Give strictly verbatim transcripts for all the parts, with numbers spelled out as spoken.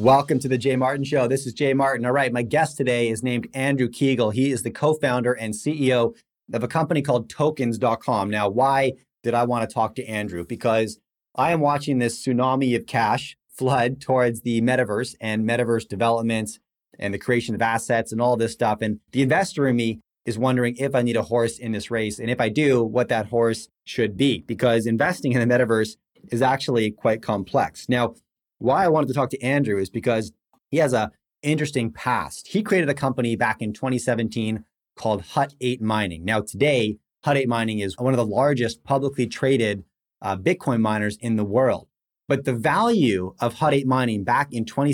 Welcome to the Jay Martin Show. This is Jay Martin. All right, my guest today is named Andrew Kiguel. He is the co-founder and C E O of a company called tokens dot com. Now, why did I want to talk to Andrew? Because I am watching this tsunami of cash flood towards the metaverse and metaverse developments and the creation of assets and all this stuff. And the investor in me is wondering if I need a horse in this race, and if I do, what that horse should be, because investing in the metaverse is actually quite complex. Now, why I wanted to talk to Andrew is because he has a interesting past. He created a company back in twenty seventeen called Hut eight Mining. Now today, Hut eight Mining is one of the largest publicly traded uh, Bitcoin miners in the world. But the value of Hut eight Mining back in twenty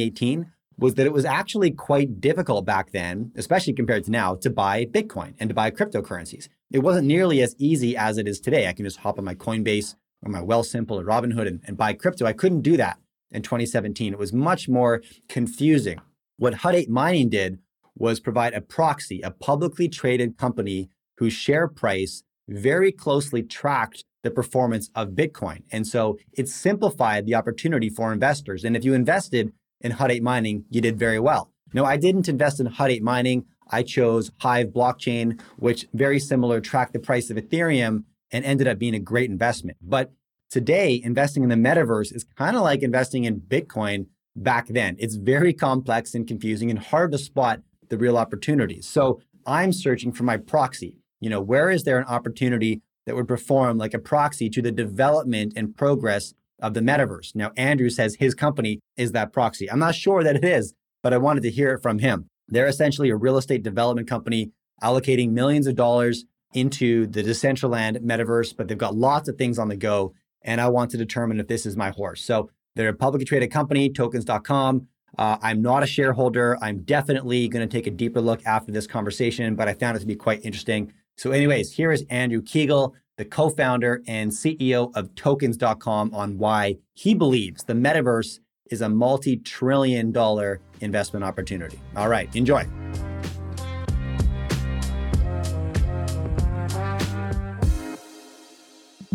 eighteen was that it was actually quite difficult back then, especially compared to now, to buy Bitcoin and to buy cryptocurrencies. It wasn't nearly as easy as it is today. I can just hop on my Coinbase or my Wealthsimple or Robinhood and, and buy crypto. I couldn't do that in twenty seventeen. It was much more confusing. What Hut eight Mining did was provide a proxy, a publicly traded company whose share price very closely tracked the performance of Bitcoin. And so it simplified the opportunity for investors. And if you invested in Hut eight Mining, you did very well. No, I didn't invest in Hut eight Mining. I chose Hive Blockchain, which very similar tracked the price of Ethereum and ended up being a great investment. But today, investing in the metaverse is kind of like investing in Bitcoin back then. It's very complex and confusing and hard to spot the real opportunities. So I'm searching for my proxy. You know, where is there an opportunity that would perform like a proxy to the development and progress of the metaverse? Now, Andrew says his company is that proxy. I'm not sure that it is, but I wanted to hear it from him. They're essentially a real estate development company allocating millions of dollars into the Decentraland metaverse, but they've got lots of things on the go. And I want to determine if this is my horse. So they're a publicly traded company, tokens dot com. Uh, I'm not a shareholder. I'm definitely going to take a deeper look after this conversation, but I found it to be quite interesting. So anyways, here is Andrew Kiguel, the co-founder and C E O of tokens dot com, on why he believes the metaverse is a multi-trillion dollar investment opportunity. All right, enjoy.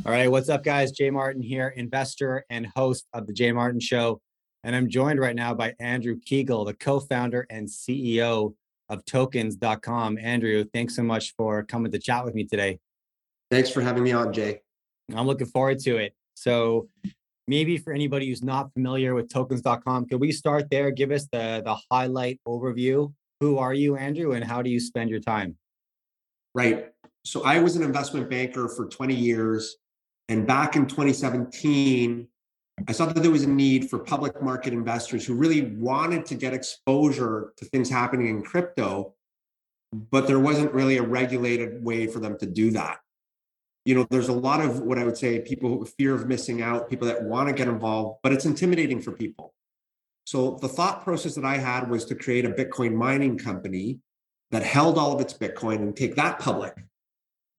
All right, what's up, guys? Jay Martin here, investor and host of The Jay Martin Show. And I'm joined right now by Andrew Kiguel, the co-founder and C E O of tokens dot com. Andrew, thanks so much for coming to chat with me today. Thanks for having me on, Jay. I'm looking forward to it. So maybe for anybody who's not familiar with tokens dot com, could we start there? Give us the, the highlight overview. Who are you, Andrew, and how do you spend your time? Right. So I was an investment banker for twenty years. And back in twenty seventeen, I saw that there was a need for public market investors who really wanted to get exposure to things happening in crypto, but there wasn't really a regulated way for them to do that. You know, there's a lot of what I would say people fear of missing out, people that want to get involved, but it's intimidating for people. So the thought process that I had was to create a Bitcoin mining company that held all of its Bitcoin and take that public.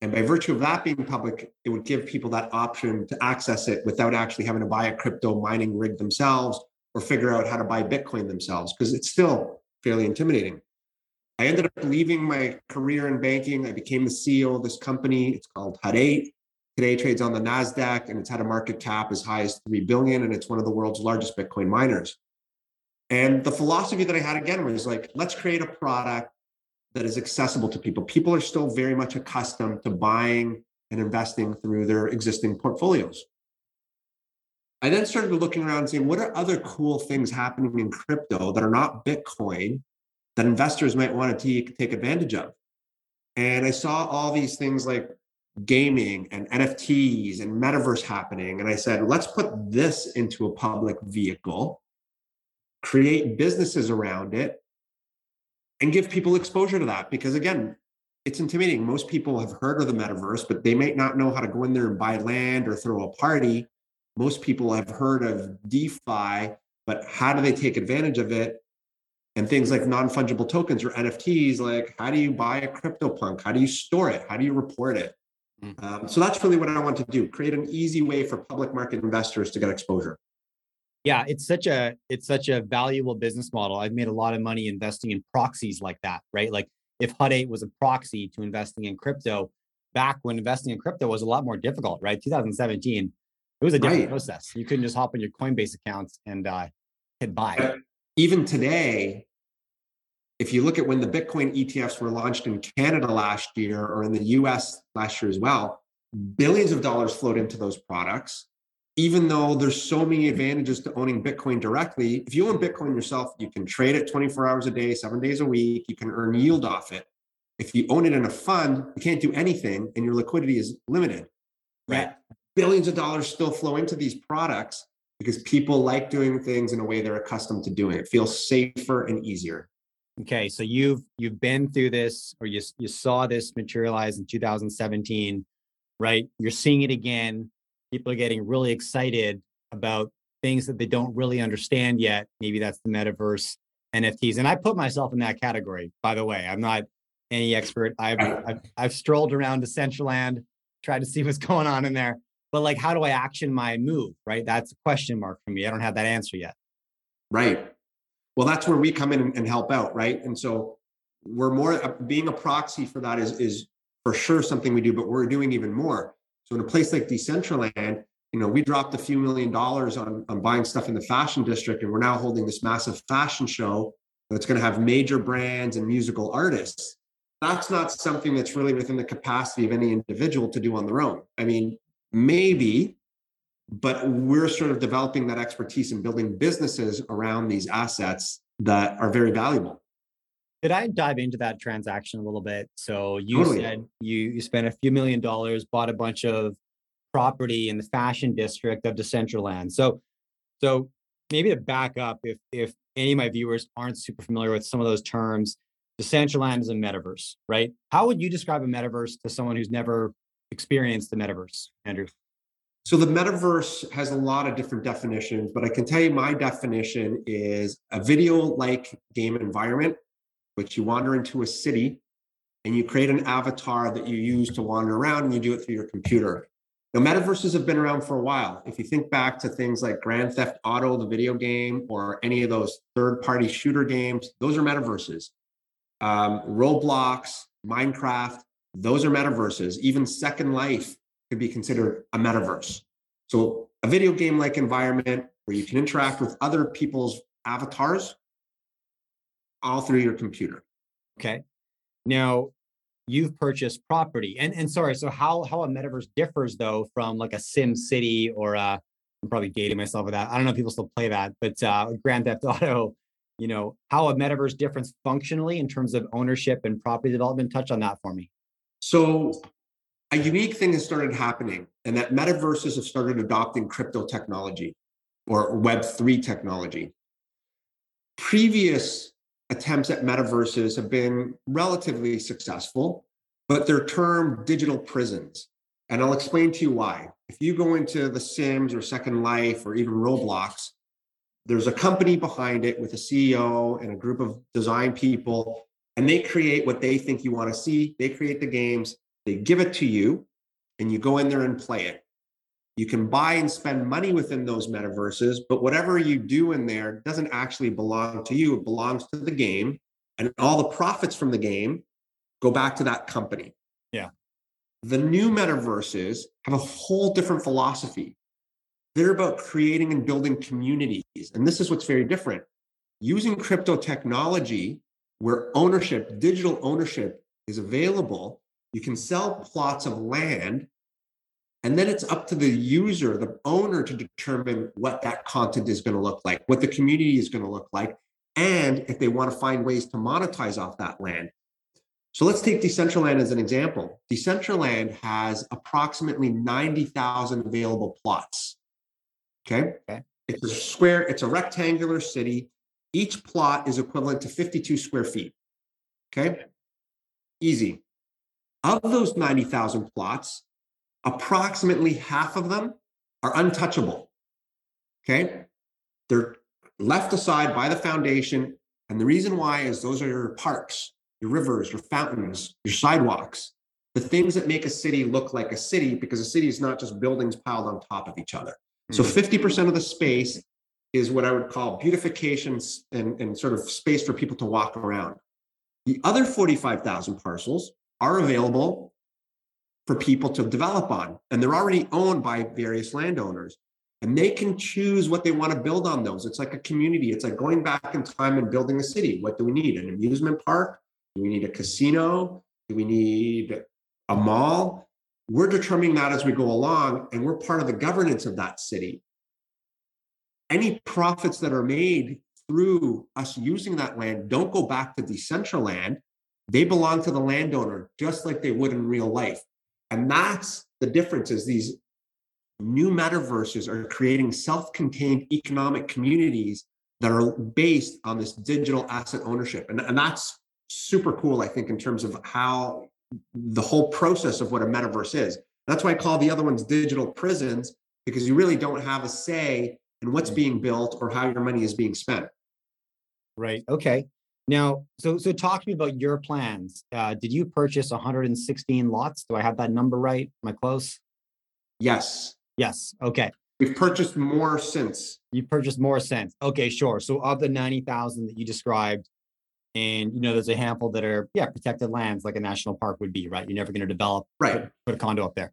And by virtue of that being public, it would give people that option to access it without actually having to buy a crypto mining rig themselves or figure out how to buy Bitcoin themselves, because it's still fairly intimidating. I ended up leaving my career in banking. I became the C E O of this company. It's called Hut eight. Today trades on the NASDAQ, and it's had a market cap as high as three billion dollars, and it's one of the world's largest Bitcoin miners. And the philosophy that I had, again, was like, let's create a product that is accessible to people. People are still very much accustomed to buying and investing through their existing portfolios. I then started looking around and saying, what are other cool things happening in crypto that are not Bitcoin that investors might want to take, take advantage of? And I saw all these things like gaming and N F Ts and metaverse happening. And I said, let's put this into a public vehicle, create businesses around it, and give people exposure to that. Because again, it's intimidating. Most people have heard of the metaverse, but they might not know how to go in there and buy land or throw a party. Most people have heard of DeFi, but how do they take advantage of it? And things like non-fungible tokens or N F Ts, like how do you buy a CryptoPunk? How do you store it? How do you report it? Mm-hmm. Um, so that's really what I want to do, create an easy way for public market investors to get exposure. Yeah, it's such a it's such a valuable business model. I've made a lot of money investing in proxies like that, right? Like if Hut eight was a proxy to investing in crypto, back when investing in crypto was a lot more difficult, right? twenty seventeen, it was a different right. process. You couldn't just hop on your Coinbase accounts and uh, could buy. But even today, if you look at when the Bitcoin E T Fs were launched in Canada last year or in the U S last year as well, billions of dollars flowed into those products, even though there's so many advantages to owning Bitcoin directly. If you own Bitcoin yourself, you can trade it twenty-four hours a day, seven days a week. You can earn yield off it. If you own it in a fund, you can't do anything and your liquidity is limited. Right? Billions of dollars still flow into these products because people like doing things in a way they're accustomed to doing. It feels safer and easier. Okay, so you've you've been through this, or you you saw this materialize in two thousand seventeen, right? You're seeing it again. People are getting really excited about things that they don't really understand yet. Maybe that's the metaverse, N F Ts. And I put myself in that category, by the way. I'm not any expert. I've I've, I've strolled around Decentraland, tried to see what's going on in there. But like, how do I action my move, right? That's a question mark for me. I don't have that answer yet. Right. Well, that's where we come in and help out, right? And so we're more, being a proxy for that is, is for sure something we do, but we're doing even more. So in a place like Decentraland, you know, we dropped a few million dollars on, on buying stuff in the fashion district, and we're now holding this massive fashion show that's going to have major brands and musical artists. That's not something that's really within the capacity of any individual to do on their own. I mean, maybe, but we're sort of developing that expertise and building businesses around these assets that are very valuable. Could I dive into that transaction a little bit? So you totally. said you, you spent a few million dollars, bought a bunch of property in the fashion district of Decentraland. So, so maybe to back up, if if any of my viewers aren't super familiar with some of those terms, Decentraland is a metaverse, right? How would you describe a metaverse to someone who's never experienced the metaverse, Andrew? So the metaverse has a lot of different definitions, but I can tell you my definition is a video-like game environment, which you wander into a city and you create an avatar that you use to wander around, and you do it through your computer. Now, metaverses have been around for a while. If you think back to things like Grand Theft Auto, the video game, or any of those third-party shooter games, those are metaverses. Um, Roblox, Minecraft, those are metaverses. Even Second Life could be considered a metaverse. So a video game-like environment where you can interact with other people's avatars all through your computer. Okay. Now, you've purchased property. And and sorry, so how how a metaverse differs, though, from like a Sim City or a, I'm probably dating myself with that. I don't know if people still play that, but uh, Grand Theft Auto, you know, how a metaverse differs functionally in terms of ownership and property development. Touch on that for me. So a unique thing has started happening, and that metaverses have started adopting crypto technology or Web three technology. Previous attempts at metaverses have been relatively successful, but they're termed digital prisons. And I'll explain to you why. If you go into The Sims or Second Life or even Roblox, there's a company behind it with a C E O and a group of design people, and they create what they think you want to see. They create the games. They give it to you, and you go in there and play it. You can buy and spend money within those metaverses, but whatever you do in there doesn't actually belong to you. It belongs to the game, and all the profits from the game go back to that company. Yeah. The new metaverses have a whole different philosophy. They're about creating and building communities, and this is what's very different. Using crypto technology where ownership, digital ownership is available, you can sell plots of land, and then it's up to the user, the owner, to determine what that content is going to look like, what the community is going to look like, and if they want to find ways to monetize off that land. So let's take Decentraland as an example. Decentraland has approximately ninety thousand available plots. Okay? Okay. It's a square, it's a rectangular city. Each plot is equivalent to fifty-two square feet. Okay? Easy. Of those ninety thousand plots, approximately half of them are untouchable, okay? They're left aside by the foundation. And the reason why is those are your parks, your rivers, your fountains, your sidewalks, the things that make a city look like a city, because a city is not just buildings piled on top of each other. Mm-hmm. So fifty percent of the space is what I would call beautification and, and sort of space for people to walk around. The other forty-five thousand parcels are available for people to develop on, and they're already owned by various landowners. And they can choose what they want to build on those. It's like a community. It's like going back in time and building a city. What do we need? An amusement park? Do we need a casino? Do we need a mall? We're determining that as we go along, and we're part of the governance of that city. Any profits that are made through us using that land don't go back to Decentraland. They belong to the landowner, just like they would in real life. And that's the difference, is these new metaverses are creating self-contained economic communities that are based on this digital asset ownership. And, and that's super cool, I think, in terms of how the whole process of what a metaverse is. That's why I call the other ones digital prisons, because you really don't have a say in what's being built or how your money is being spent. Right. Okay. Now, so so talk to me about your plans. Uh, did you purchase one hundred sixteen lots? Do I have that number right? Am I close? Yes. Yes. Okay. We've purchased more since. You purchased more since. Okay, sure. So of the ninety thousand that you described, and you know, there's a handful that are, yeah, protected lands, like a national park would be, right? You're never going to develop, right? Put, put a condo up there,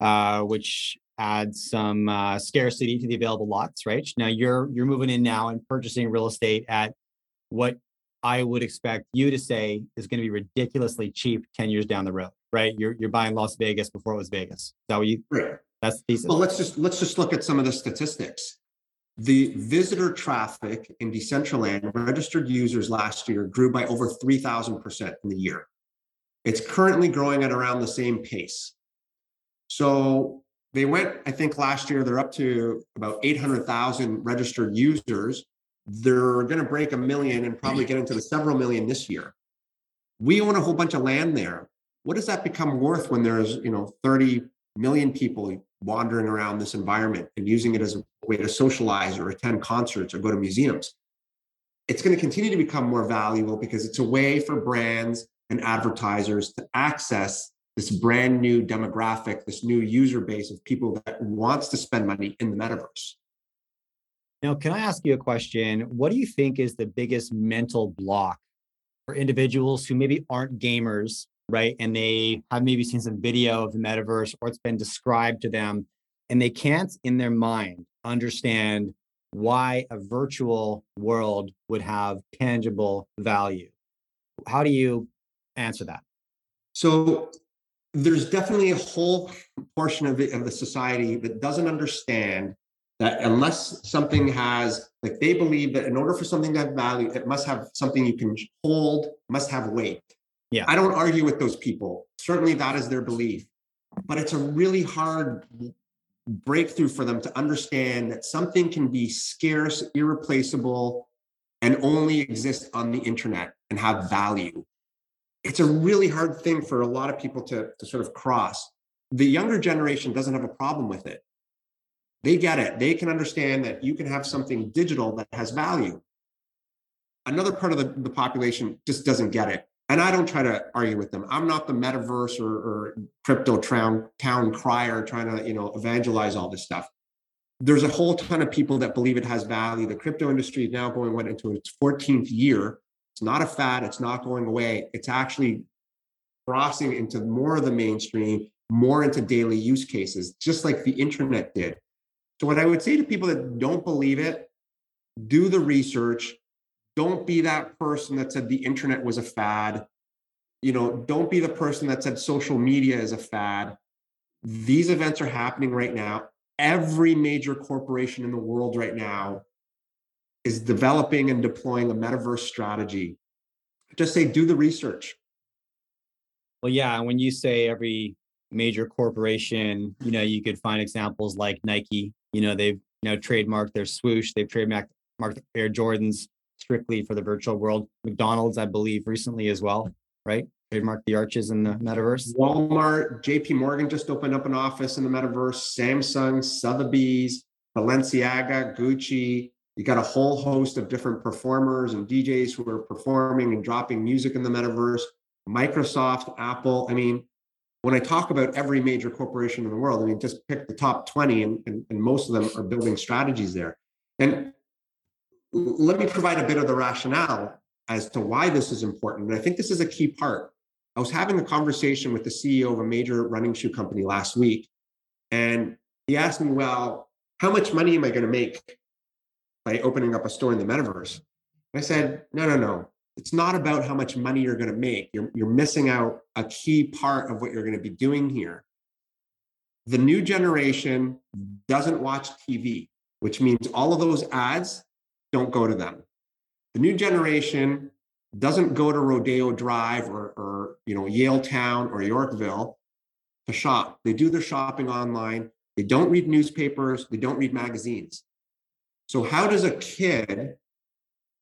uh, which adds some uh, scarcity to the available lots, right? Now you're you're moving in now and purchasing real estate at what I would expect you to say is going to be ridiculously cheap ten years down the road, right? You're you're buying Las Vegas before it was Vegas. Is that what you? Right. That's the thesis. Well, let's just let's just look at some of the statistics. The visitor traffic in Decentraland, registered users last year, grew by over three thousand percent in the year. It's currently growing at around the same pace. So they went, I think last year, they're up to about eight hundred thousand registered users. They're going to break a million and probably get into the several million this year. We own a whole bunch of land there. What does that become worth when there's, you know, thirty million people wandering around this environment and using it as a way to socialize or attend concerts or go to museums? It's going to continue to become more valuable because it's a way for brands and advertisers to access this brand new demographic, this new user base of people that wants to spend money in the metaverse. Now, can I ask you a question? What do you think is the biggest mental block for individuals who maybe aren't gamers, right? And they have maybe seen some video of the metaverse or it's been described to them, and they can't in their mind understand why a virtual world would have tangible value? How do you answer that? So there's definitely a whole portion of the, of the society that doesn't understand that unless something has, like, they believe that in order for something to have value, it must have something you can hold, must have weight. Yeah. I don't argue with those people. Certainly that is their belief, but it's a really hard breakthrough for them to understand that something can be scarce, irreplaceable, and only exist on the internet and have value. It's a really hard thing for a lot of people to, to sort of cross. The younger generation doesn't have a problem with it. They get it. They can understand that you can have something digital that has value. Another part of the, the population just doesn't get it. And I don't try to argue with them. I'm not the metaverse or, or crypto town, town crier trying to, you know, evangelize all this stuff. There's a whole ton of people that believe it has value. The crypto industry is now going went into its fourteenth year. It's not a fad. It's not going away. It's actually crossing into more of the mainstream, more into daily use cases, just like the internet did. So what I would say to people that don't believe it, do the research. Don't be that person that said the internet was a fad. You know, don't be the person that said social media is a fad. These events are happening right now. Every major corporation in the world right now is developing and deploying a metaverse strategy. Just say, do the research. Well, yeah, when you say every major corporation, you know, you could find examples like Nike. You know, they've now trademarked their swoosh. They've trademarked Air Jordans strictly for the virtual world. McDonald's, I believe, recently as well, right? Trademarked the arches in the metaverse. Walmart, J P Morgan just opened up an office in the metaverse. Samsung, Sotheby's, Balenciaga, Gucci. You got a whole host of different performers and D Js who are performing and dropping music in the metaverse. Microsoft, Apple. I mean, when I talk about every major corporation in the world, I mean, just pick the top twenty and, and, and most of them are building strategies there. And let me provide a bit of the rationale as to why this is important. And I think this is a key part. I was having a conversation with the C E O of a major running shoe company last week, and he asked me, well, how much money am I going to make by opening up a store in the metaverse? And I said, no, no, no. It's not about how much money you're going to make. You're, you're missing out a key part of what you're going to be doing here. The new generation doesn't watch T V, which means all of those ads don't go to them. The new generation doesn't go to Rodeo Drive or, or you know, Yale Town or Yorkville to shop. They do their shopping online. They don't read newspapers. They don't read magazines. So how does a kid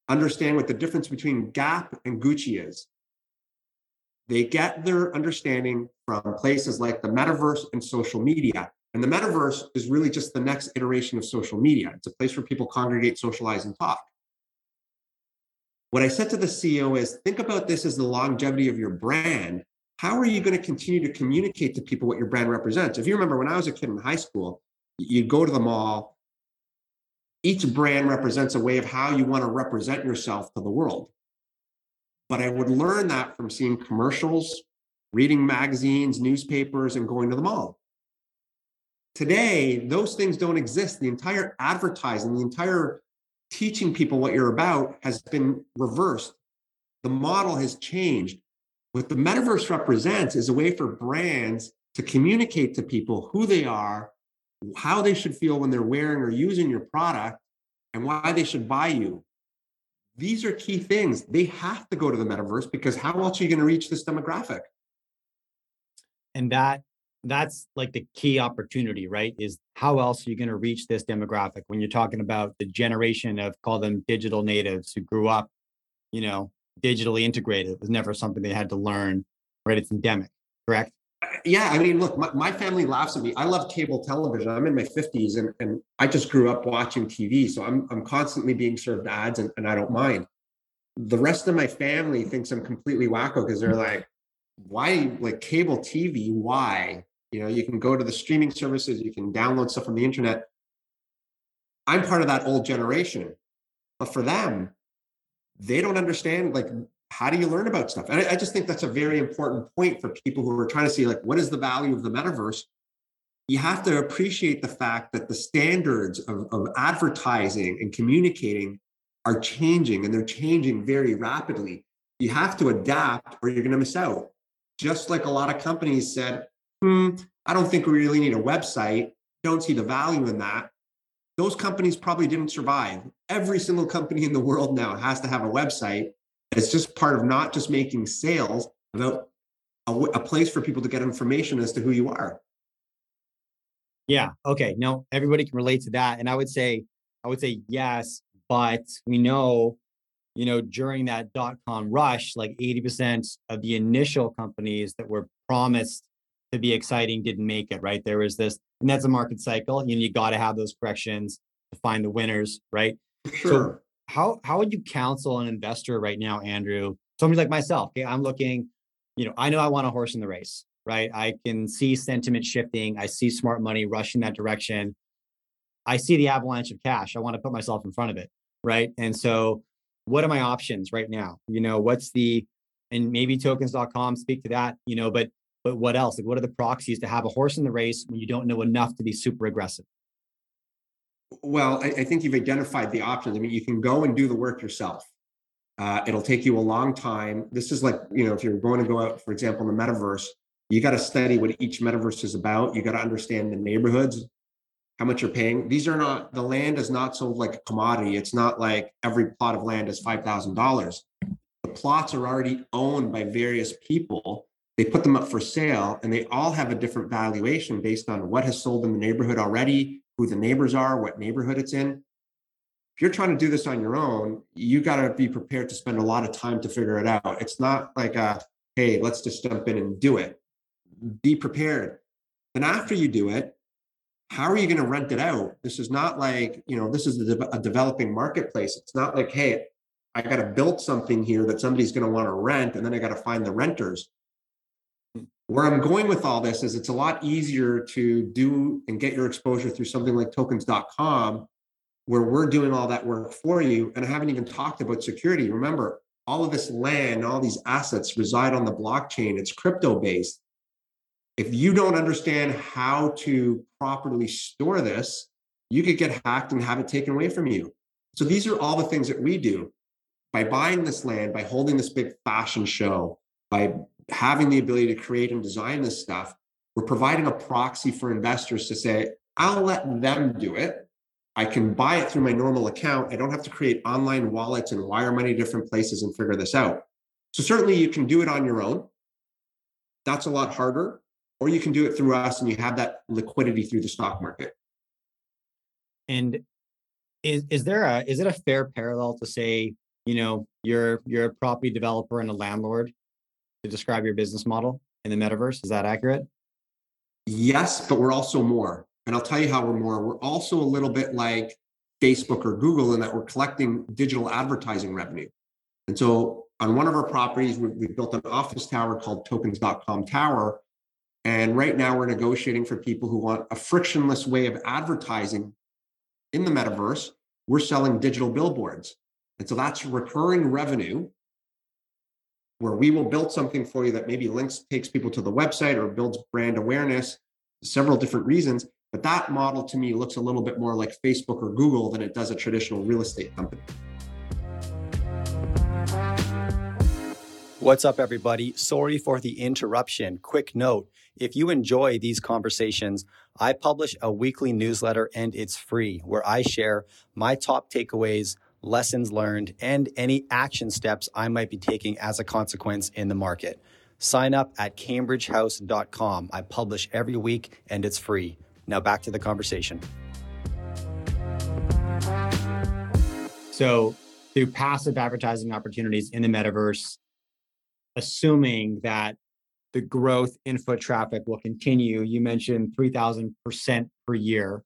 understand what the difference between Gap and Gucci is? They get their understanding from places like the metaverse and social media. And the metaverse is really just the next iteration of social media. It's a place where people congregate, socialize, and talk. What I said to the C E O is, think about this as the longevity of your brand. How are you going to continue to communicate to people what your brand represents? If you remember, when I was a kid in high school, you'd go to the mall. Each brand represents a way of how you want to represent yourself to the world. But I would learn that from seeing commercials, reading magazines, newspapers, and going to the mall. Today, those things don't exist. The entire advertising, the entire teaching people what you're about has been reversed. The model has changed. What the metaverse represents is a way for brands to communicate to people who they are, how they should feel when they're wearing or using your product, and why they should buy you. These are key things. They have to go to the metaverse, because how else are you going to reach this demographic? And that that's like the key opportunity, right? Is how else are you going to reach this demographic when you're talking about the generation of, call them digital natives, who grew up, you know, digitally integrated. It was never something they had to learn, right? It's endemic, correct? Yeah, I mean, look, my, my family laughs at me. I love cable television. I'm in my fifties and, and I just grew up watching T V. So I'm I'm constantly being served ads and, and I don't mind. The rest of my family thinks I'm completely wacko, because they're like, why, like cable T V? Why? You know, you can go to the streaming services, you can download stuff from the internet. I'm part of that old generation. But for them, they don't understand, like, how do you learn about stuff? And I, I just think that's a very important point for people who are trying to see, like, what is the value of the metaverse? You have to appreciate the fact that the standards of, of advertising and communicating are changing, and they're changing very rapidly. You have to adapt or you're going to miss out. Just like a lot of companies said, hmm, I don't think we really need a website. Don't see the value in that. Those companies probably didn't survive. Every single company in the world now has to have a website. It's just part of not just making sales, about a, a place for people to get information as to who you are. Yeah. Okay. No, everybody can relate to that. And I would say, I would say yes, but we know, you know, during that dot-com rush, like eighty percent of the initial companies that were promised to be exciting didn't make it, right? There was this, and that's a market cycle. You know, you got to have those corrections to find the winners, right? Sure. So, How how would you counsel an investor right now, Andrew? Somebody like myself, okay, I'm looking, you know, I know I want a horse in the race, right? I can see sentiment shifting. I see smart money rushing that direction. I see the avalanche of cash. I want to put myself in front of it, right? And so what are my options right now? You know, what's the, and maybe tokens dot com speak to that, you know, but but what else? Like, what are the proxies to have a horse in the race when you don't know enough to be super aggressive? Well, I, I think you've identified the options. I mean, you can go and do the work yourself. Uh, it'll take you a long time. This is like, you know, if you're going to go out, for example, in the metaverse, you got to study what each metaverse is about. You got to understand the neighborhoods, how much you're paying. These are not, the land is not sold like a commodity. It's not like every plot of land is five thousand dollars. The plots are already owned by various people. They put them up for sale, and they all have a different valuation based on what has sold in the neighborhood already, who the neighbors are, what neighborhood it's in. If you're trying to do this on your own, you got to be prepared to spend a lot of time to figure it out. It's not like, a, hey, let's just jump in and do it. Be prepared. Then after you do it, how are you going to rent it out? This is not like, you know, this is a, de- a developing marketplace. It's not like, hey, I got to build something here that somebody's going to want to rent, and then I got to find the renters. Where I'm going with all this is, it's a lot easier to do and get your exposure through something like tokens dot com, where we're doing all that work for you. And I haven't even talked about security. Remember, all of this land, all these assets reside on the blockchain. It's crypto-based. If you don't understand how to properly store this, you could get hacked and have it taken away from you. So these are all the things that we do by buying this land, by holding this big fashion show, by having the ability to create and design this stuff. We're providing a proxy for investors to say, I'll let them do it. I can buy it through my normal account. I don't have to create online wallets and wire money to different places and figure this out. So certainly you can do it on your own. That's a lot harder. Or you can do it through us and you have that liquidity through the stock market. And is is there a, is it a fair parallel to say, you know, you're you're a property developer and a landlord to describe your business model in the metaverse? Is that accurate? Yes, but we're also more. And I'll tell you how we're more. We're also a little bit like Facebook or Google in that we're collecting digital advertising revenue. And so on one of our properties, we, we built an office tower called tokens dot com Tower. And right now we're negotiating for people who want a frictionless way of advertising in the metaverse. We're selling digital billboards. And so that's recurring revenue where we will build something for you that maybe links, takes people to the website or builds brand awareness, several different reasons. But that model to me looks a little bit more like Facebook or Google than it does a traditional real estate company. What's up, everybody? Sorry for the interruption. Quick note, if you enjoy these conversations, I publish a weekly newsletter and it's free, where I share my top takeaways, lessons learned, and any action steps I might be taking as a consequence in the market. Sign up at cambridge house dot com. I publish every week and it's free. Now back to the conversation. So through passive advertising opportunities in the metaverse, assuming that the growth in foot traffic will continue. You mentioned three thousand percent per year.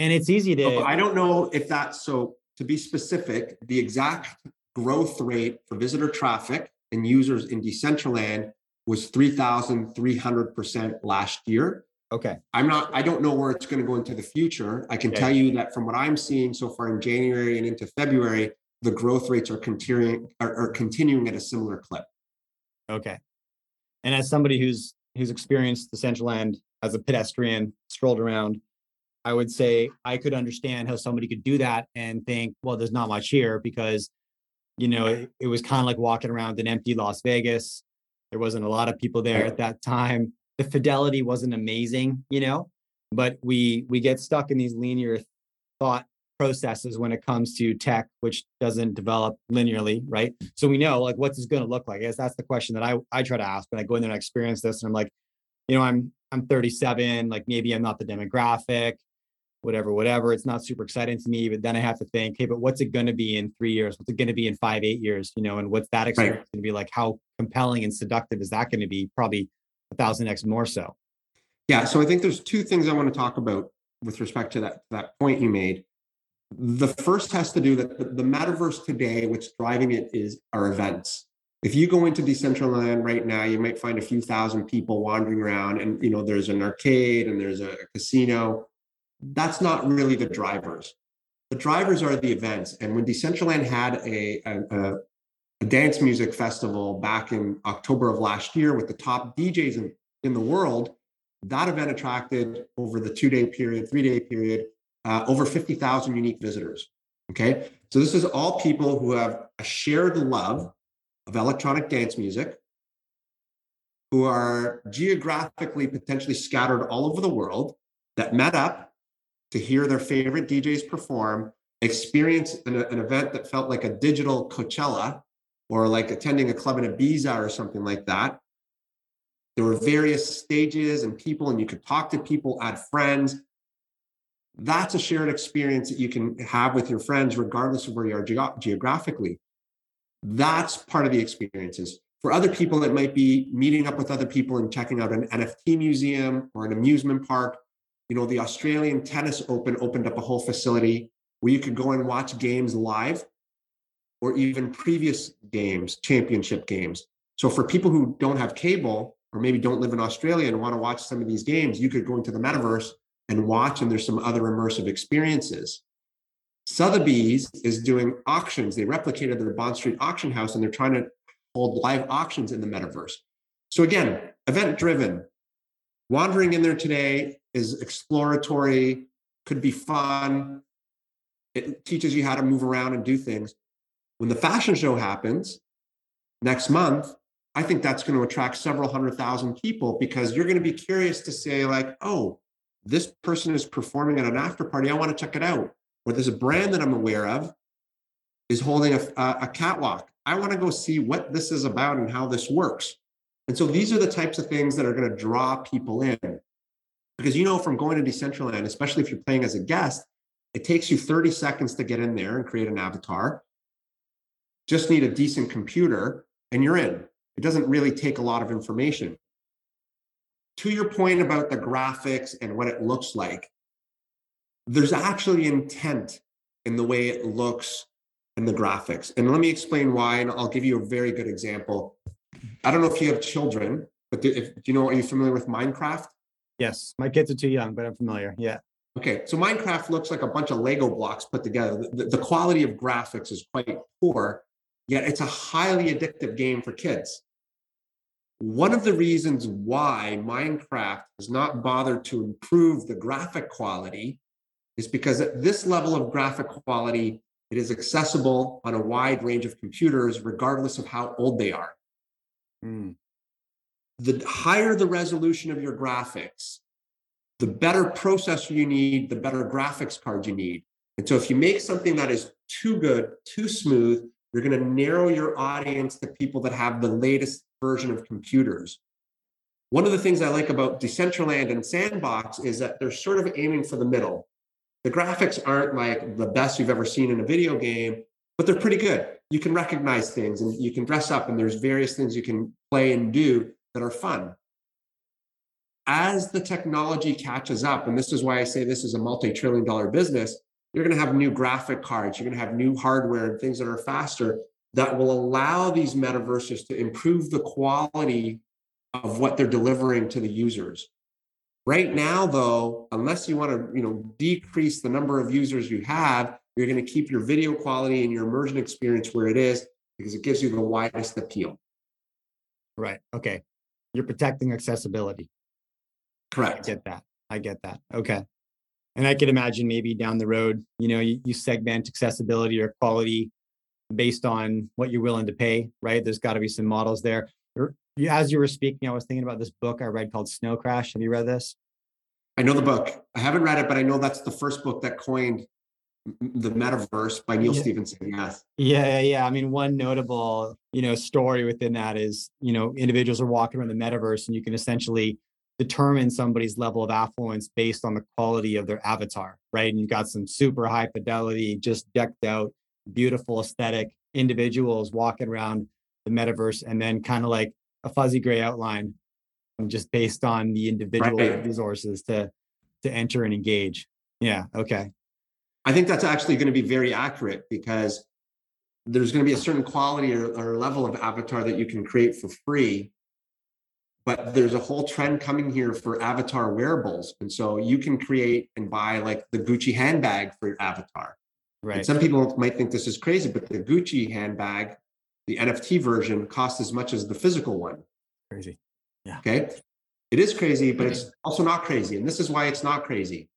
And it's easy to... Oh, I don't know if that's... So to be specific, the exact growth rate for visitor traffic and users in Decentraland was three thousand three hundred percent last year. Okay. I'm not... I don't know where it's going to go into the future. I can okay. tell you that from what I'm seeing so far in January and into February, the growth rates are continuing, are, are continuing at a similar clip. Okay. And as somebody who's who's experienced Decentraland as a pedestrian, strolled around, I would say I could understand how somebody could do that and think, well, there's not much here because, you know, it, it was kind of like walking around an empty Las Vegas. There wasn't a lot of people there at that time. The fidelity wasn't amazing, you know, but we we get stuck in these linear thought processes when it comes to tech, which doesn't develop linearly, right? So we know, like, what's this going to look like? I guess that's the question that I I try to ask when I go in there and I experience this, and I'm like, you know, I'm I'm thirty-seven, like maybe I'm not the demographic, whatever, whatever. It's not super exciting to me, but then I have to think, hey, but what's it going to be in three years? What's it going to be in five, eight years? You know, and what's that experience right. going to be like? How compelling and seductive is that going to be? Probably a thousand x more so. Yeah. So I think there's two things I want to talk about with respect to that that point you made. The first has to do that the metaverse today, what's driving it is our events. If you go into Decentraland right now, you might find a few thousand people wandering around and, you know, there's an arcade and there's a casino. That's not really the drivers. The drivers are the events. And when Decentraland had a, a, a dance music festival back in October of last year with the top D Js in, in the world, that event attracted over the two-day period, three-day period, Uh, over fifty thousand unique visitors, okay? So this is all people who have a shared love of electronic dance music, who are geographically potentially scattered all over the world, that met up to hear their favorite D Js perform, experience an, an event that felt like a digital Coachella or like attending a club in Ibiza or something like that. There were various stages and people, and you could talk to people, add friends. That's a shared experience that you can have with your friends, regardless of where you are ge- geographically. That's part of the experiences. For other people, it might be meeting up with other people and checking out an N F T museum or an amusement park. You know, the Australian Tennis Open opened up a whole facility where you could go and watch games live or even previous games, championship games. So for people who don't have cable or maybe don't live in Australia and want to watch some of these games, you could go into the metaverse and watch, and there's some other immersive experiences. Sotheby's is doing auctions. They replicated their Bond Street auction house, and they're trying to hold live auctions in the metaverse. So again, event-driven. Wandering in there today is exploratory. could be fun. It teaches you how to move around and do things. When the fashion show happens next month, I think that's going to attract several hundred thousand people, because you're going to be curious to say like, oh, this person is performing at an after party. I want to check it out. Or there's a brand that I'm aware of is holding a, a, a catwalk. I want to go see what this is about and how this works. And so these are the types of things that are going to draw people in. Because, you know, from going to Decentraland, especially if you're playing as a guest, it takes you thirty seconds to get in there and create an avatar. Just need a decent computer and you're in. It doesn't really take a lot of information. To your point about the graphics and what it looks like, there's actually intent in the way it looks and the graphics. And let me explain why, and I'll give you a very good example. I don't know if you have children, but if, do you know, are you familiar with Minecraft? Yes, my kids are too young, but I'm familiar, yeah. Okay, so Minecraft looks like a bunch of Lego blocks put together. The, the quality of graphics is quite poor, yet it's a highly addictive game for kids. One of the reasons why Minecraft has not bothered to improve the graphic quality is because at this level of graphic quality, it is accessible on a wide range of computers, regardless of how old they are. Mm. The higher the resolution of your graphics, the better processor you need, the better graphics card you need. And so if you make something that is too good, too smooth, you're going to narrow your audience to people that have the latest version of computers. One of the things I like about Decentraland and Sandbox is that they're sort of aiming for the middle. The graphics aren't like the best you've ever seen in a video game, but they're pretty good. You can recognize things and you can dress up, and there's various things you can play and do that are fun. As the technology catches up, and this is why I say this is a multi-trillion dollar business, you're going to have new graphic cards, you're going to have new hardware and things that are faster that will allow these metaverses to improve the quality of what they're delivering to the users. Right now, though, unless you want to, you know, decrease the number of users you have, you're going to keep your video quality and your immersion experience where it is, because it gives you the widest appeal. Right. Okay. You're protecting accessibility. Correct. I get that. I get that. Okay. And I can imagine maybe down the road, you know, you, you segment accessibility or quality based on what you're willing to pay, right? There's got to be some models there. As you were speaking, I was thinking about this book I read called Snow Crash. Have you read this? I know the book. I haven't read it, but I know that's the first book that coined the metaverse by Neil yeah. Stephenson. Yes. Yeah, yeah, yeah. I mean, one notable, you know, story within that is, you know, individuals are walking around the metaverse, and you can essentially determine somebody's level of affluence based on the quality of their avatar, right? And you've got some super high fidelity, just decked out, beautiful aesthetic individuals walking around the metaverse, and then kind of like a fuzzy gray outline, just based on the individual right. resources to to enter and engage. Yeah, okay. I think that's actually going to be very accurate, because there's going to be a certain quality or, or level of avatar that you can create for free. But there's a whole trend coming here for avatar wearables. And so you can create and buy like the Gucci handbag for your avatar. Right. And some people might think this is crazy, but the Gucci handbag, the N F T version, costs as much as the physical one. Crazy. Yeah. Okay. It is crazy, but it's also not crazy. And this is why it's not crazy.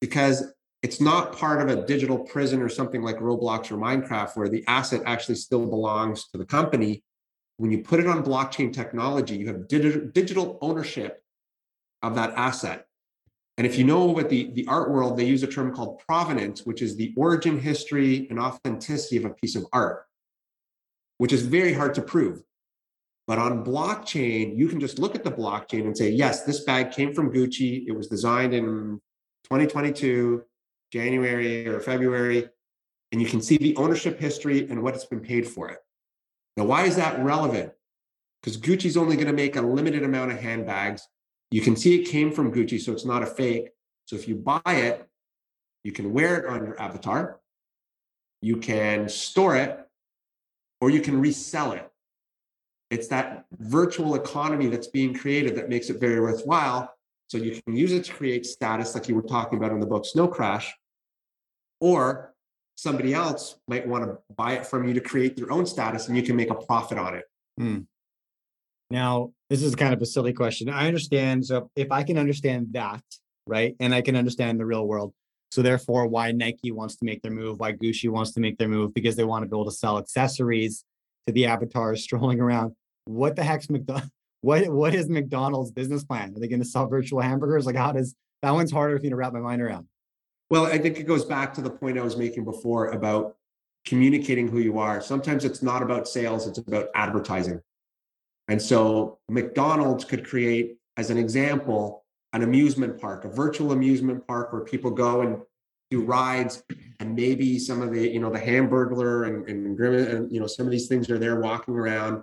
Because it's not part of a digital prison or something like Roblox or Minecraft, where the asset actually still belongs to the company. When you put it on blockchain technology, you have dig- digital ownership of that asset. And if you know what the, the art world, they use a term called provenance, which is the origin, history, and authenticity of a piece of art, which is very hard to prove. But on blockchain, you can just look at the blockchain and say, yes, this bag came from Gucci. It was designed in twenty twenty-two, January or February. And you can see the ownership history and what it's been paid for it. Now, why is that relevant? Because Gucci's only going to make a limited amount of handbags. You can see it came from Gucci, so it's not a fake. So if you buy it, you can wear it on your avatar, you can store it, or you can resell it. It's that virtual economy that's being created that makes it very worthwhile. So you can use it to create status, like you were talking about in the book Snow Crash, or somebody else might want to buy it from you to create their own status, and you can make a profit on it. Mm. Now, this is kind of a silly question. I understand. So if I can understand that, right? And I can understand the real world. So therefore, why Nike wants to make their move, why Gucci wants to make their move, because they want to be able to sell accessories to the avatars strolling around. What the heck's McDonald's? What, what is McDonald's business plan? Are they going to sell virtual hamburgers? Like, how does that one's harder for me to wrap my mind around? Well, I think it goes back to the point I was making before about communicating who you are. Sometimes it's not about sales, it's about advertising. And so McDonald's could create, as an example, an amusement park, a virtual amusement park where people go and do rides, and maybe some of the, you know, the Hamburglar and, and, and you know, some of these things are there walking around.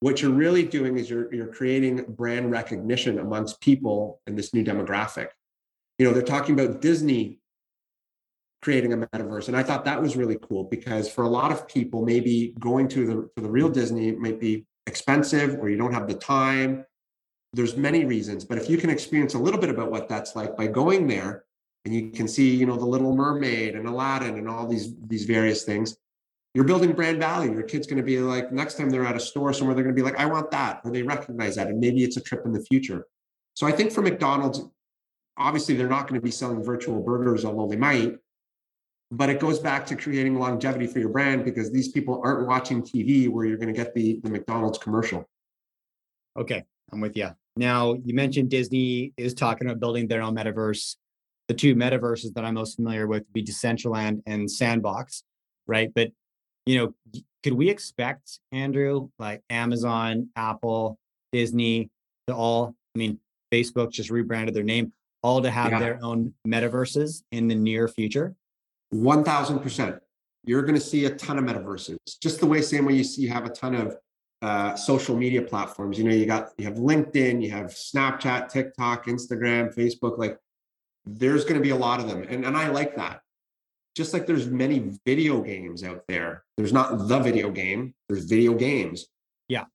What you're really doing is you're you're creating brand recognition amongst people in this new demographic. You know, they're talking about Disney creating a metaverse, and I thought that was really cool because for a lot of people, maybe going to the to the real Disney might be expensive, or you don't have the time. There's many reasons, but if you can experience a little bit about what that's like by going there, and you can see, you know, the Little Mermaid and Aladdin and all these these various things. You're building brand value. Your kid's going to be like, next time they're at a store somewhere, they're going to be like, I want that. Or they recognize that. And maybe it's a trip in the future. So I think for McDonald's, obviously they're not going to be selling virtual burgers, although they might. But it goes back to creating longevity for your brand because these people aren't watching T V where you're going to get the, the McDonald's commercial. Okay, I'm with you. Now, you mentioned Disney is talking about building their own metaverse. The two metaverses that I'm most familiar with would be Decentraland and Sandbox, right? But you know, could we expect, Andrew, like Amazon, Apple, Disney to all, I mean, Facebook just rebranded their name, all to have yeah. their own metaverses in the near future? one thousand percent. You're going to see a ton of metaverses. Just the way, same way you see, you have a ton of uh, social media platforms. You know, you got, you have LinkedIn, you have Snapchat, TikTok, Instagram, Facebook, like there's going to be a lot of them. And and I like that. Just like there's many video games out there, there's not the video game, there's video games. Yeah.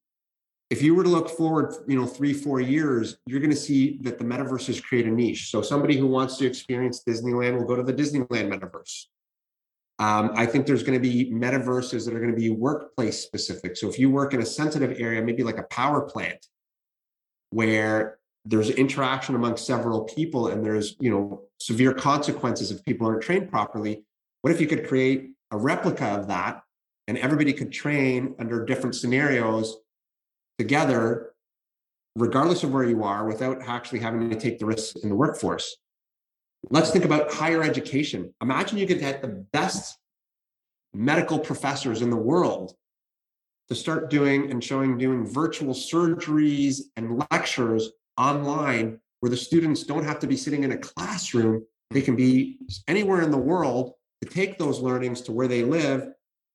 If you were to look forward, you know, three, four years, you're going to see that the metaverses create a niche. So somebody who wants to experience Disneyland will go to the Disneyland metaverse. Um, I think there's going to be metaverses that are going to be workplace specific. So if you work in a sensitive area, maybe like a power plant, where there's interaction among several people and there's, you know, severe consequences if people aren't trained properly. What if you could create a replica of that and everybody could train under different scenarios together, regardless of where you are, without actually having to take the risks in the workforce? Let's think about higher education. Imagine you could get the best medical professors in the world to start doing and showing doing virtual surgeries and lectures online, where the students don't have to be sitting in a classroom. They can be anywhere in the world to take those learnings to where they live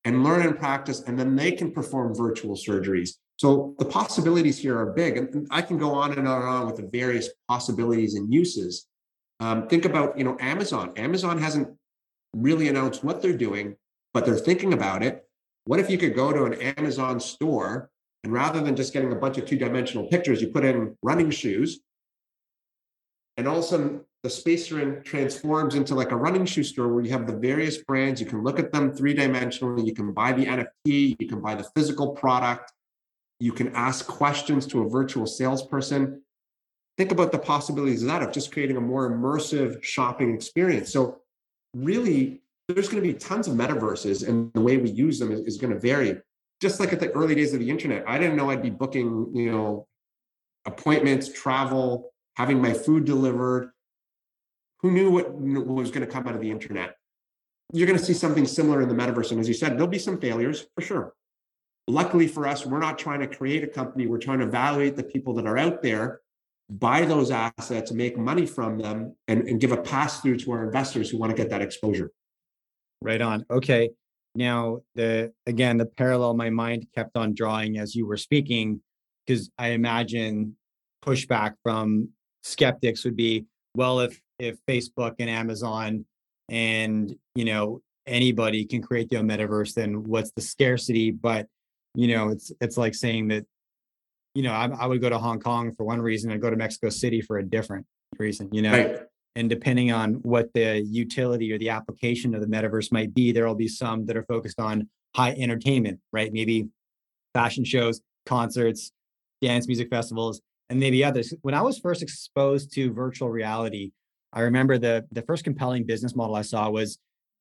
and learn and practice, and then they can perform virtual surgeries. So the possibilities here are big. And I can go on and on and on with the various possibilities and uses. Um, think about, you know, Amazon. Amazon hasn't really announced what they're doing, but they're thinking about it. What if you could go to an Amazon store and rather than just getting a bunch of two-dimensional pictures, you put in running shoes, and all of a sudden, the space you're in transforms into like a running shoe store where you have the various brands. You can look at them three-dimensionally. You can buy the N F T. You can buy the physical product. You can ask questions to a virtual salesperson. Think about the possibilities of that, of just creating a more immersive shopping experience. So really, there's going to be tons of metaverses, and the way we use them is, is going to vary. Just like at the early days of the internet, I didn't know I'd be booking, you know, appointments, travel, having my food delivered. Who knew what, what was going to come out of the internet? You're going to see something similar in the metaverse. And as you said, there'll be some failures for sure. Luckily for us, we're not trying to create a company. We're trying to evaluate the people that are out there, buy those assets, make money from them, and, and give a pass through to our investors who want to get that exposure. Right on. Okay. Now, the again, the parallel my mind kept on drawing as you were speaking, because I imagine pushback from skeptics would be, well, if if Facebook and Amazon and, you know, anybody can create their own metaverse, then what's the scarcity? But, you know, it's it's like saying that, you know, I, I would go to Hong Kong for one reason and go to Mexico City for a different reason, you know. Right. And depending on what the utility or the application of the metaverse might be, there will be some that are focused on high entertainment, right? Maybe fashion shows, concerts, dance music festivals, and maybe others. When I was first exposed to virtual reality, I remember the, the first compelling business model I saw was,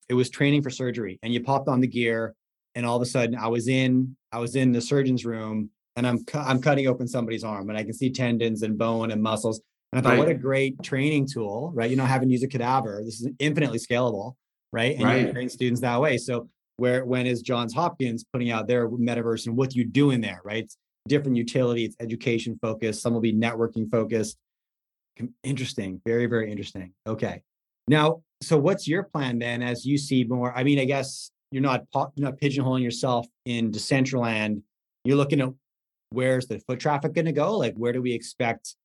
it was training for surgery, and you popped on the gear and all of a sudden I was in, I was in the surgeon's room and I'm, cu- I'm cutting open somebody's arm and I can see tendons and bone and muscles. And I thought, right. What a great training tool, right? You know, having used a cadaver, this is infinitely scalable, right? And right. You can train students that way. So where, when is Johns Hopkins putting out their metaverse and what do you do in there, right? It's different utility, it's education focused. Some will be networking focused. Interesting. Very, very interesting. Okay. Now, so what's your plan then as you see more? I mean, I guess you're not you're not pigeonholing yourself in Decentraland. You're looking at where's the foot traffic going to go? Like, where do we expect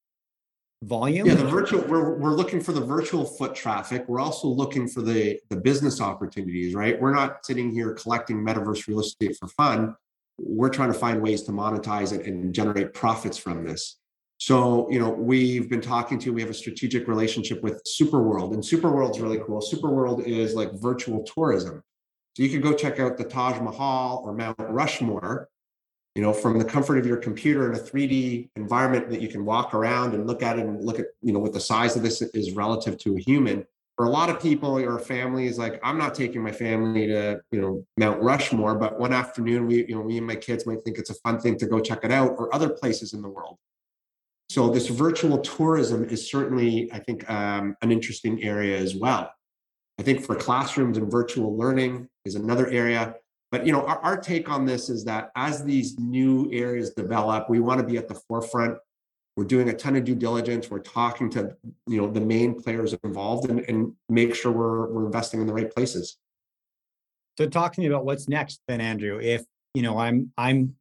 volume? Yeah, the virtual, we're, we're looking for the virtual foot traffic. We're also looking for the, the business opportunities, right? We're not sitting here collecting metaverse real estate for fun. We're trying to find ways to monetize it and generate profits from this. So, you know, we've been talking to, we have a strategic relationship with SuperWorld, and SuperWorld's really cool. SuperWorld is like virtual tourism. So you can go check out the Taj Mahal or Mount Rushmore, you know, from the comfort of your computer in a three D environment that you can walk around and look at it and look at, you know, what the size of this is relative to a human. For a lot of people or families, like, I'm not taking my family to, you know, Mount Rushmore, but one afternoon, we, you know, me and my kids might think it's a fun thing to go check it out, or other places in the world. So this virtual tourism is certainly, I think, um, an interesting area as well. I think for classrooms and virtual learning is another area. But, you know, our, our take on this is that as these new areas develop, we want to be at the forefront. We're doing a ton of due diligence. We're talking to, you know, the main players involved, and, and make sure we're we're investing in the right places. So talk to me about what's next then, Andrew. If, you know, I'm I'm.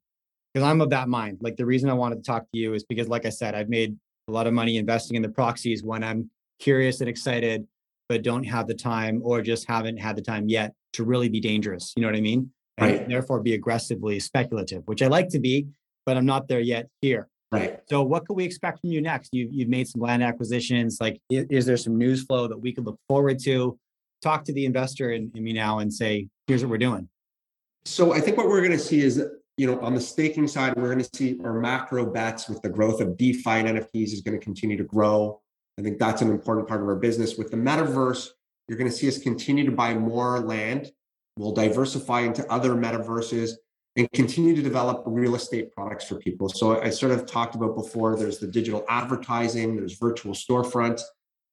Because I'm of that mind. Like, the reason I wanted to talk to you is because, like I said, I've made a lot of money investing in the proxies when I'm curious and excited, but don't have the time, or just haven't had the time yet to really be dangerous. You know what I mean? And right. Therefore be aggressively speculative, which I like to be, but I'm not there yet here. Right. So what can we expect from you next? You've, you've made some land acquisitions. Like, is, is there some news flow that we could look forward to? Talk to the investor in, in me now and say, here's what we're doing. So I think what we're going to see is that, you know, on the staking side, we're going to see our macro bets with the growth of DeFi and N F Ts is going to continue to grow. I think that's an important part of our business. With the metaverse, you're going to see us continue to buy more land. We'll diversify into other metaverses and continue to develop real estate products for people. So I sort of talked about before, there's the digital advertising, there's virtual storefronts.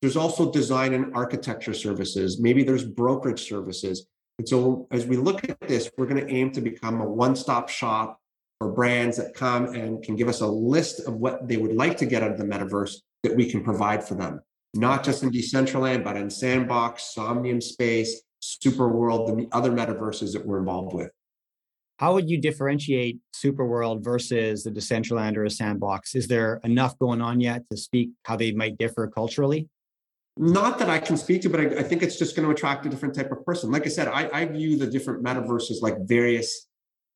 There's also design and architecture services. Maybe there's brokerage services. And so as we look at this, we're going to aim to become a one-stop shop for brands that come and can give us a list of what they would like to get out of the metaverse that we can provide for them, not just in Decentraland, but in Sandbox, Somnium Space, SuperWorld, and the other metaverses that we're involved with. How would you differentiate SuperWorld versus the Decentraland or a Sandbox? Is there enough going on yet to speak how they might differ culturally? Not that I can speak to, but I, I think it's just going to attract a different type of person. Like I said, I, I view the different metaverses like various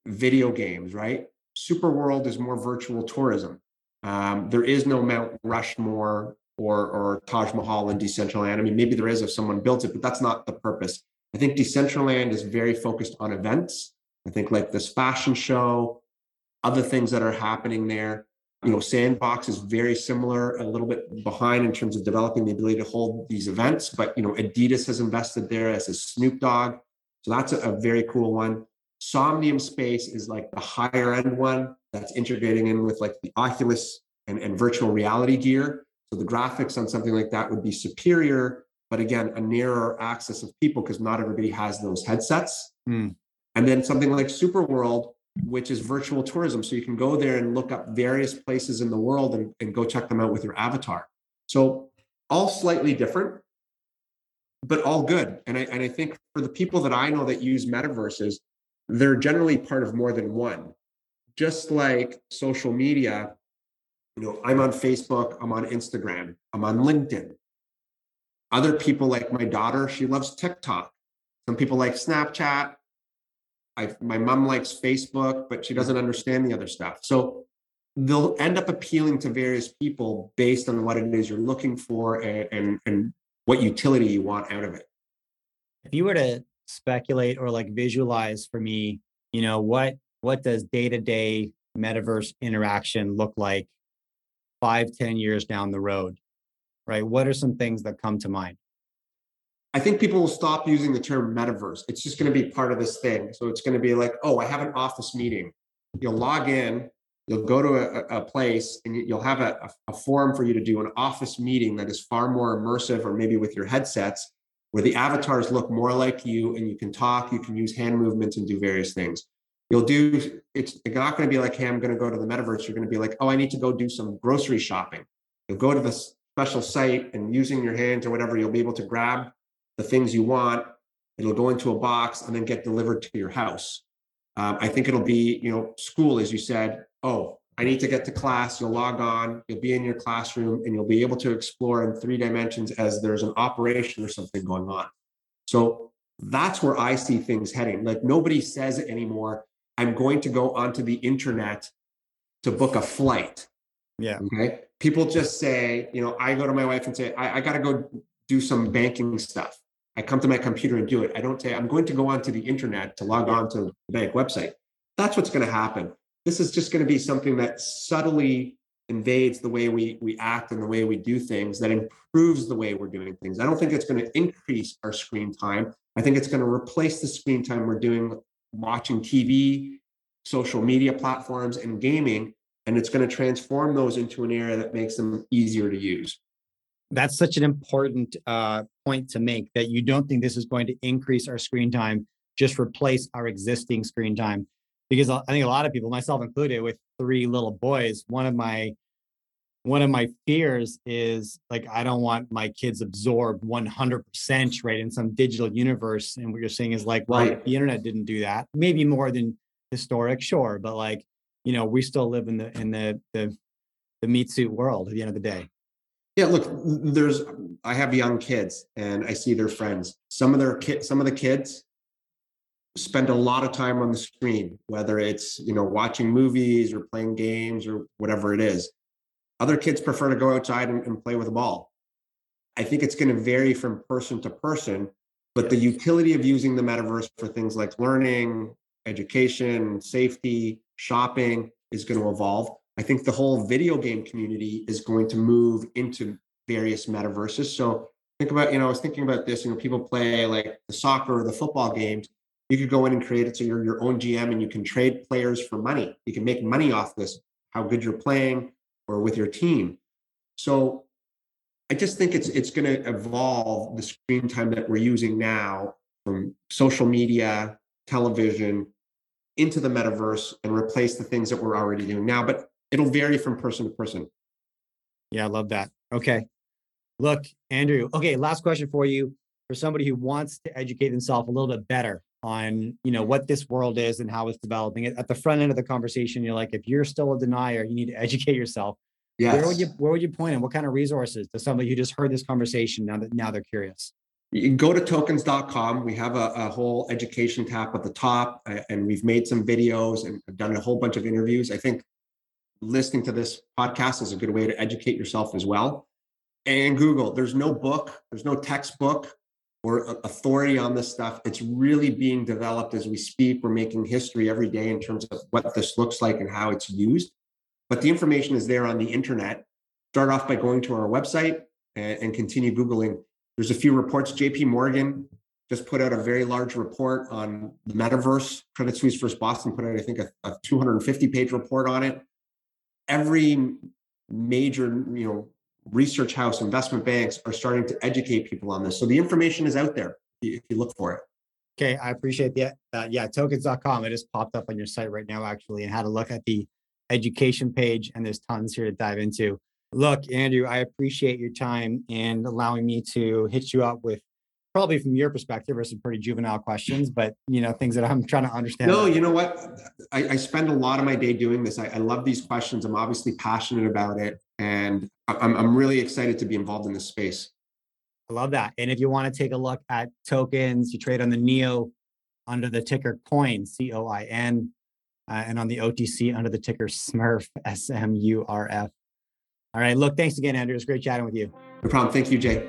video games, right? SuperWorld is more virtual tourism. Um, there is no Mount Rushmore or, or Taj Mahal in Decentraland. I mean, maybe there is if someone built it, but that's not the purpose. I think Decentraland is very focused on events. I think like this fashion show, other things that are happening there. You know, Sandbox is very similar, a little bit behind in terms of developing the ability to hold these events. But, you know, Adidas has invested there, as is Snoop Dogg. So that's a, a very cool one. Somnium Space is like the higher end one that's integrating in with like the Oculus and, and virtual reality gear. So the graphics on something like that would be superior, but again, a narrower access of people because not everybody has those headsets. Mm. And then something like SuperWorld, which is virtual tourism. So you can go there and look up various places in the world and, and go check them out with your avatar. So all slightly different, but all good. And I, and I think for the people that I know that use metaverses, they're generally part of more than one. Just like social media, you know, I'm on Facebook, I'm on Instagram, I'm on LinkedIn. Other people like my daughter, she loves TikTok. Some people like Snapchat. I, my mom likes Facebook, but she doesn't understand the other stuff. So they'll end up appealing to various people based on what it is you're looking for and, and, and what utility you want out of it. If you were to speculate or like visualize for me, you know, what, what does day-to-day metaverse interaction look like five, ten years down the road? right? What are some things that come to mind? I think people will stop using the term metaverse. It's just going to be part of this thing. So it's going to be like, oh, I have an office meeting. You'll log in, you'll go to a, a place, and you'll have a, a forum for you to do an office meeting that is far more immersive, or maybe with your headsets, where the avatars look more like you, and you can talk, you can use hand movements and do various things. You'll do, it's not going to be like, hey, I'm going to go to the metaverse. You're going to be like, oh, I need to go do some grocery shopping. You'll go to the special site, and using your hands or whatever, you'll be able to grab the things you want. It'll go into a box and then get delivered to your house. Um, I think it'll be, you know, school, as you said, oh, I need to get to class. You'll log on, you'll be in your classroom, and you'll be able to explore in three dimensions as there's an operation or something going on. So that's where I see things heading. Like, nobody says it anymore, I'm going to go onto the internet to book a flight. Yeah. Okay. People just say, you know, I go to my wife and say, I, I got to go do some banking stuff. I come to my computer and do it. I don't say I'm going to go onto the internet to log on to the bank website. That's what's going to happen. This is just going to be something that subtly invades the way we, we act and the way we do things, that improves the way we're doing things. I don't think it's going to increase our screen time. I think it's going to replace the screen time we're doing watching T V, social media platforms, and gaming. And it's going to transform those into an area that makes them easier to use. That's such an important uh, point to make, that you don't think this is going to increase our screen time, just replace our existing screen time. Because I think a lot of people, myself included, with three little boys, one of my one of my fears is, like, I don't want my kids absorbed one hundred percent right in some digital universe. And what you're saying is like, well, right. The internet didn't do that. Maybe more than historic, sure, but like, you know, we still live in the in the the, the meat suit world at the end of the day. Yeah, look, there's I have young kids, and I see their friends. Some of their kids, some of the kids spend a lot of time on the screen, whether it's, you know, watching movies or playing games or whatever it is. Other kids prefer to go outside and, and play with a ball. I think it's going to vary from person to person, but the utility of using the metaverse for things like learning, education, safety, shopping is going to evolve. I think the whole video game community is going to move into various metaverses. So think about, you know, I was thinking about this, you know, people play like the soccer or the football games. You could go in and create it so you're your own G M, and you can trade players for money. You can make money off this, how good you're playing or with your team. So I just think it's it's going to evolve the screen time that we're using now from social media, television, into the metaverse, and replace the things that we're already doing now. But it'll vary from person to person. Yeah, I love that. Okay. Look, Andrew. Okay, last question for you. For somebody who wants to educate themselves a little bit better on, you know, what this world is and how it's developing, at the front end of the conversation, you're like, if you're still a denier, you need to educate yourself. Yes. Where would you where would you point and what kind of resources to somebody who just heard this conversation now that now they're curious? You can go to tokens dot com. We have a, a whole education tab at the top, and we've made some videos and done a whole bunch of interviews. I think listening to this podcast is a good way to educate yourself as well. And Google, there's no book, there's no textbook or authority on this stuff. It's really being developed as we speak. We're making history every day in terms of what this looks like and how it's used. But the information is there on the internet. Start off by going to our website and, and continue Googling. There's a few reports. J P Morgan just put out a very large report on the metaverse. Credit Suisse First Boston put out, I think, a, a two hundred fifty page report on it. Every major, you know, research house, investment banks are starting to educate people on this. So the information is out there if you look for it. Okay. I appreciate that. Uh, yeah. tokens dot com. It just popped up on your site right now, actually, and had a look at the education page. And there's tons here to dive into. Look, Andrew, I appreciate your time and allowing me to hit you up with, probably from your perspective, are some pretty juvenile questions, but, you know, things that I'm trying to understand. No, you know what? I, I spend a lot of my day doing this. I, I love these questions. I'm obviously passionate about it, and I'm, I'm really excited to be involved in this space. I love that. And if you want to take a look at tokens, you trade on the NEO under the ticker COIN, C O I N, uh, and on the O T C under the ticker SMURF, S M U R F. All right. Look, thanks again, Andrew. It was great chatting with you. No problem. Thank you, Jay.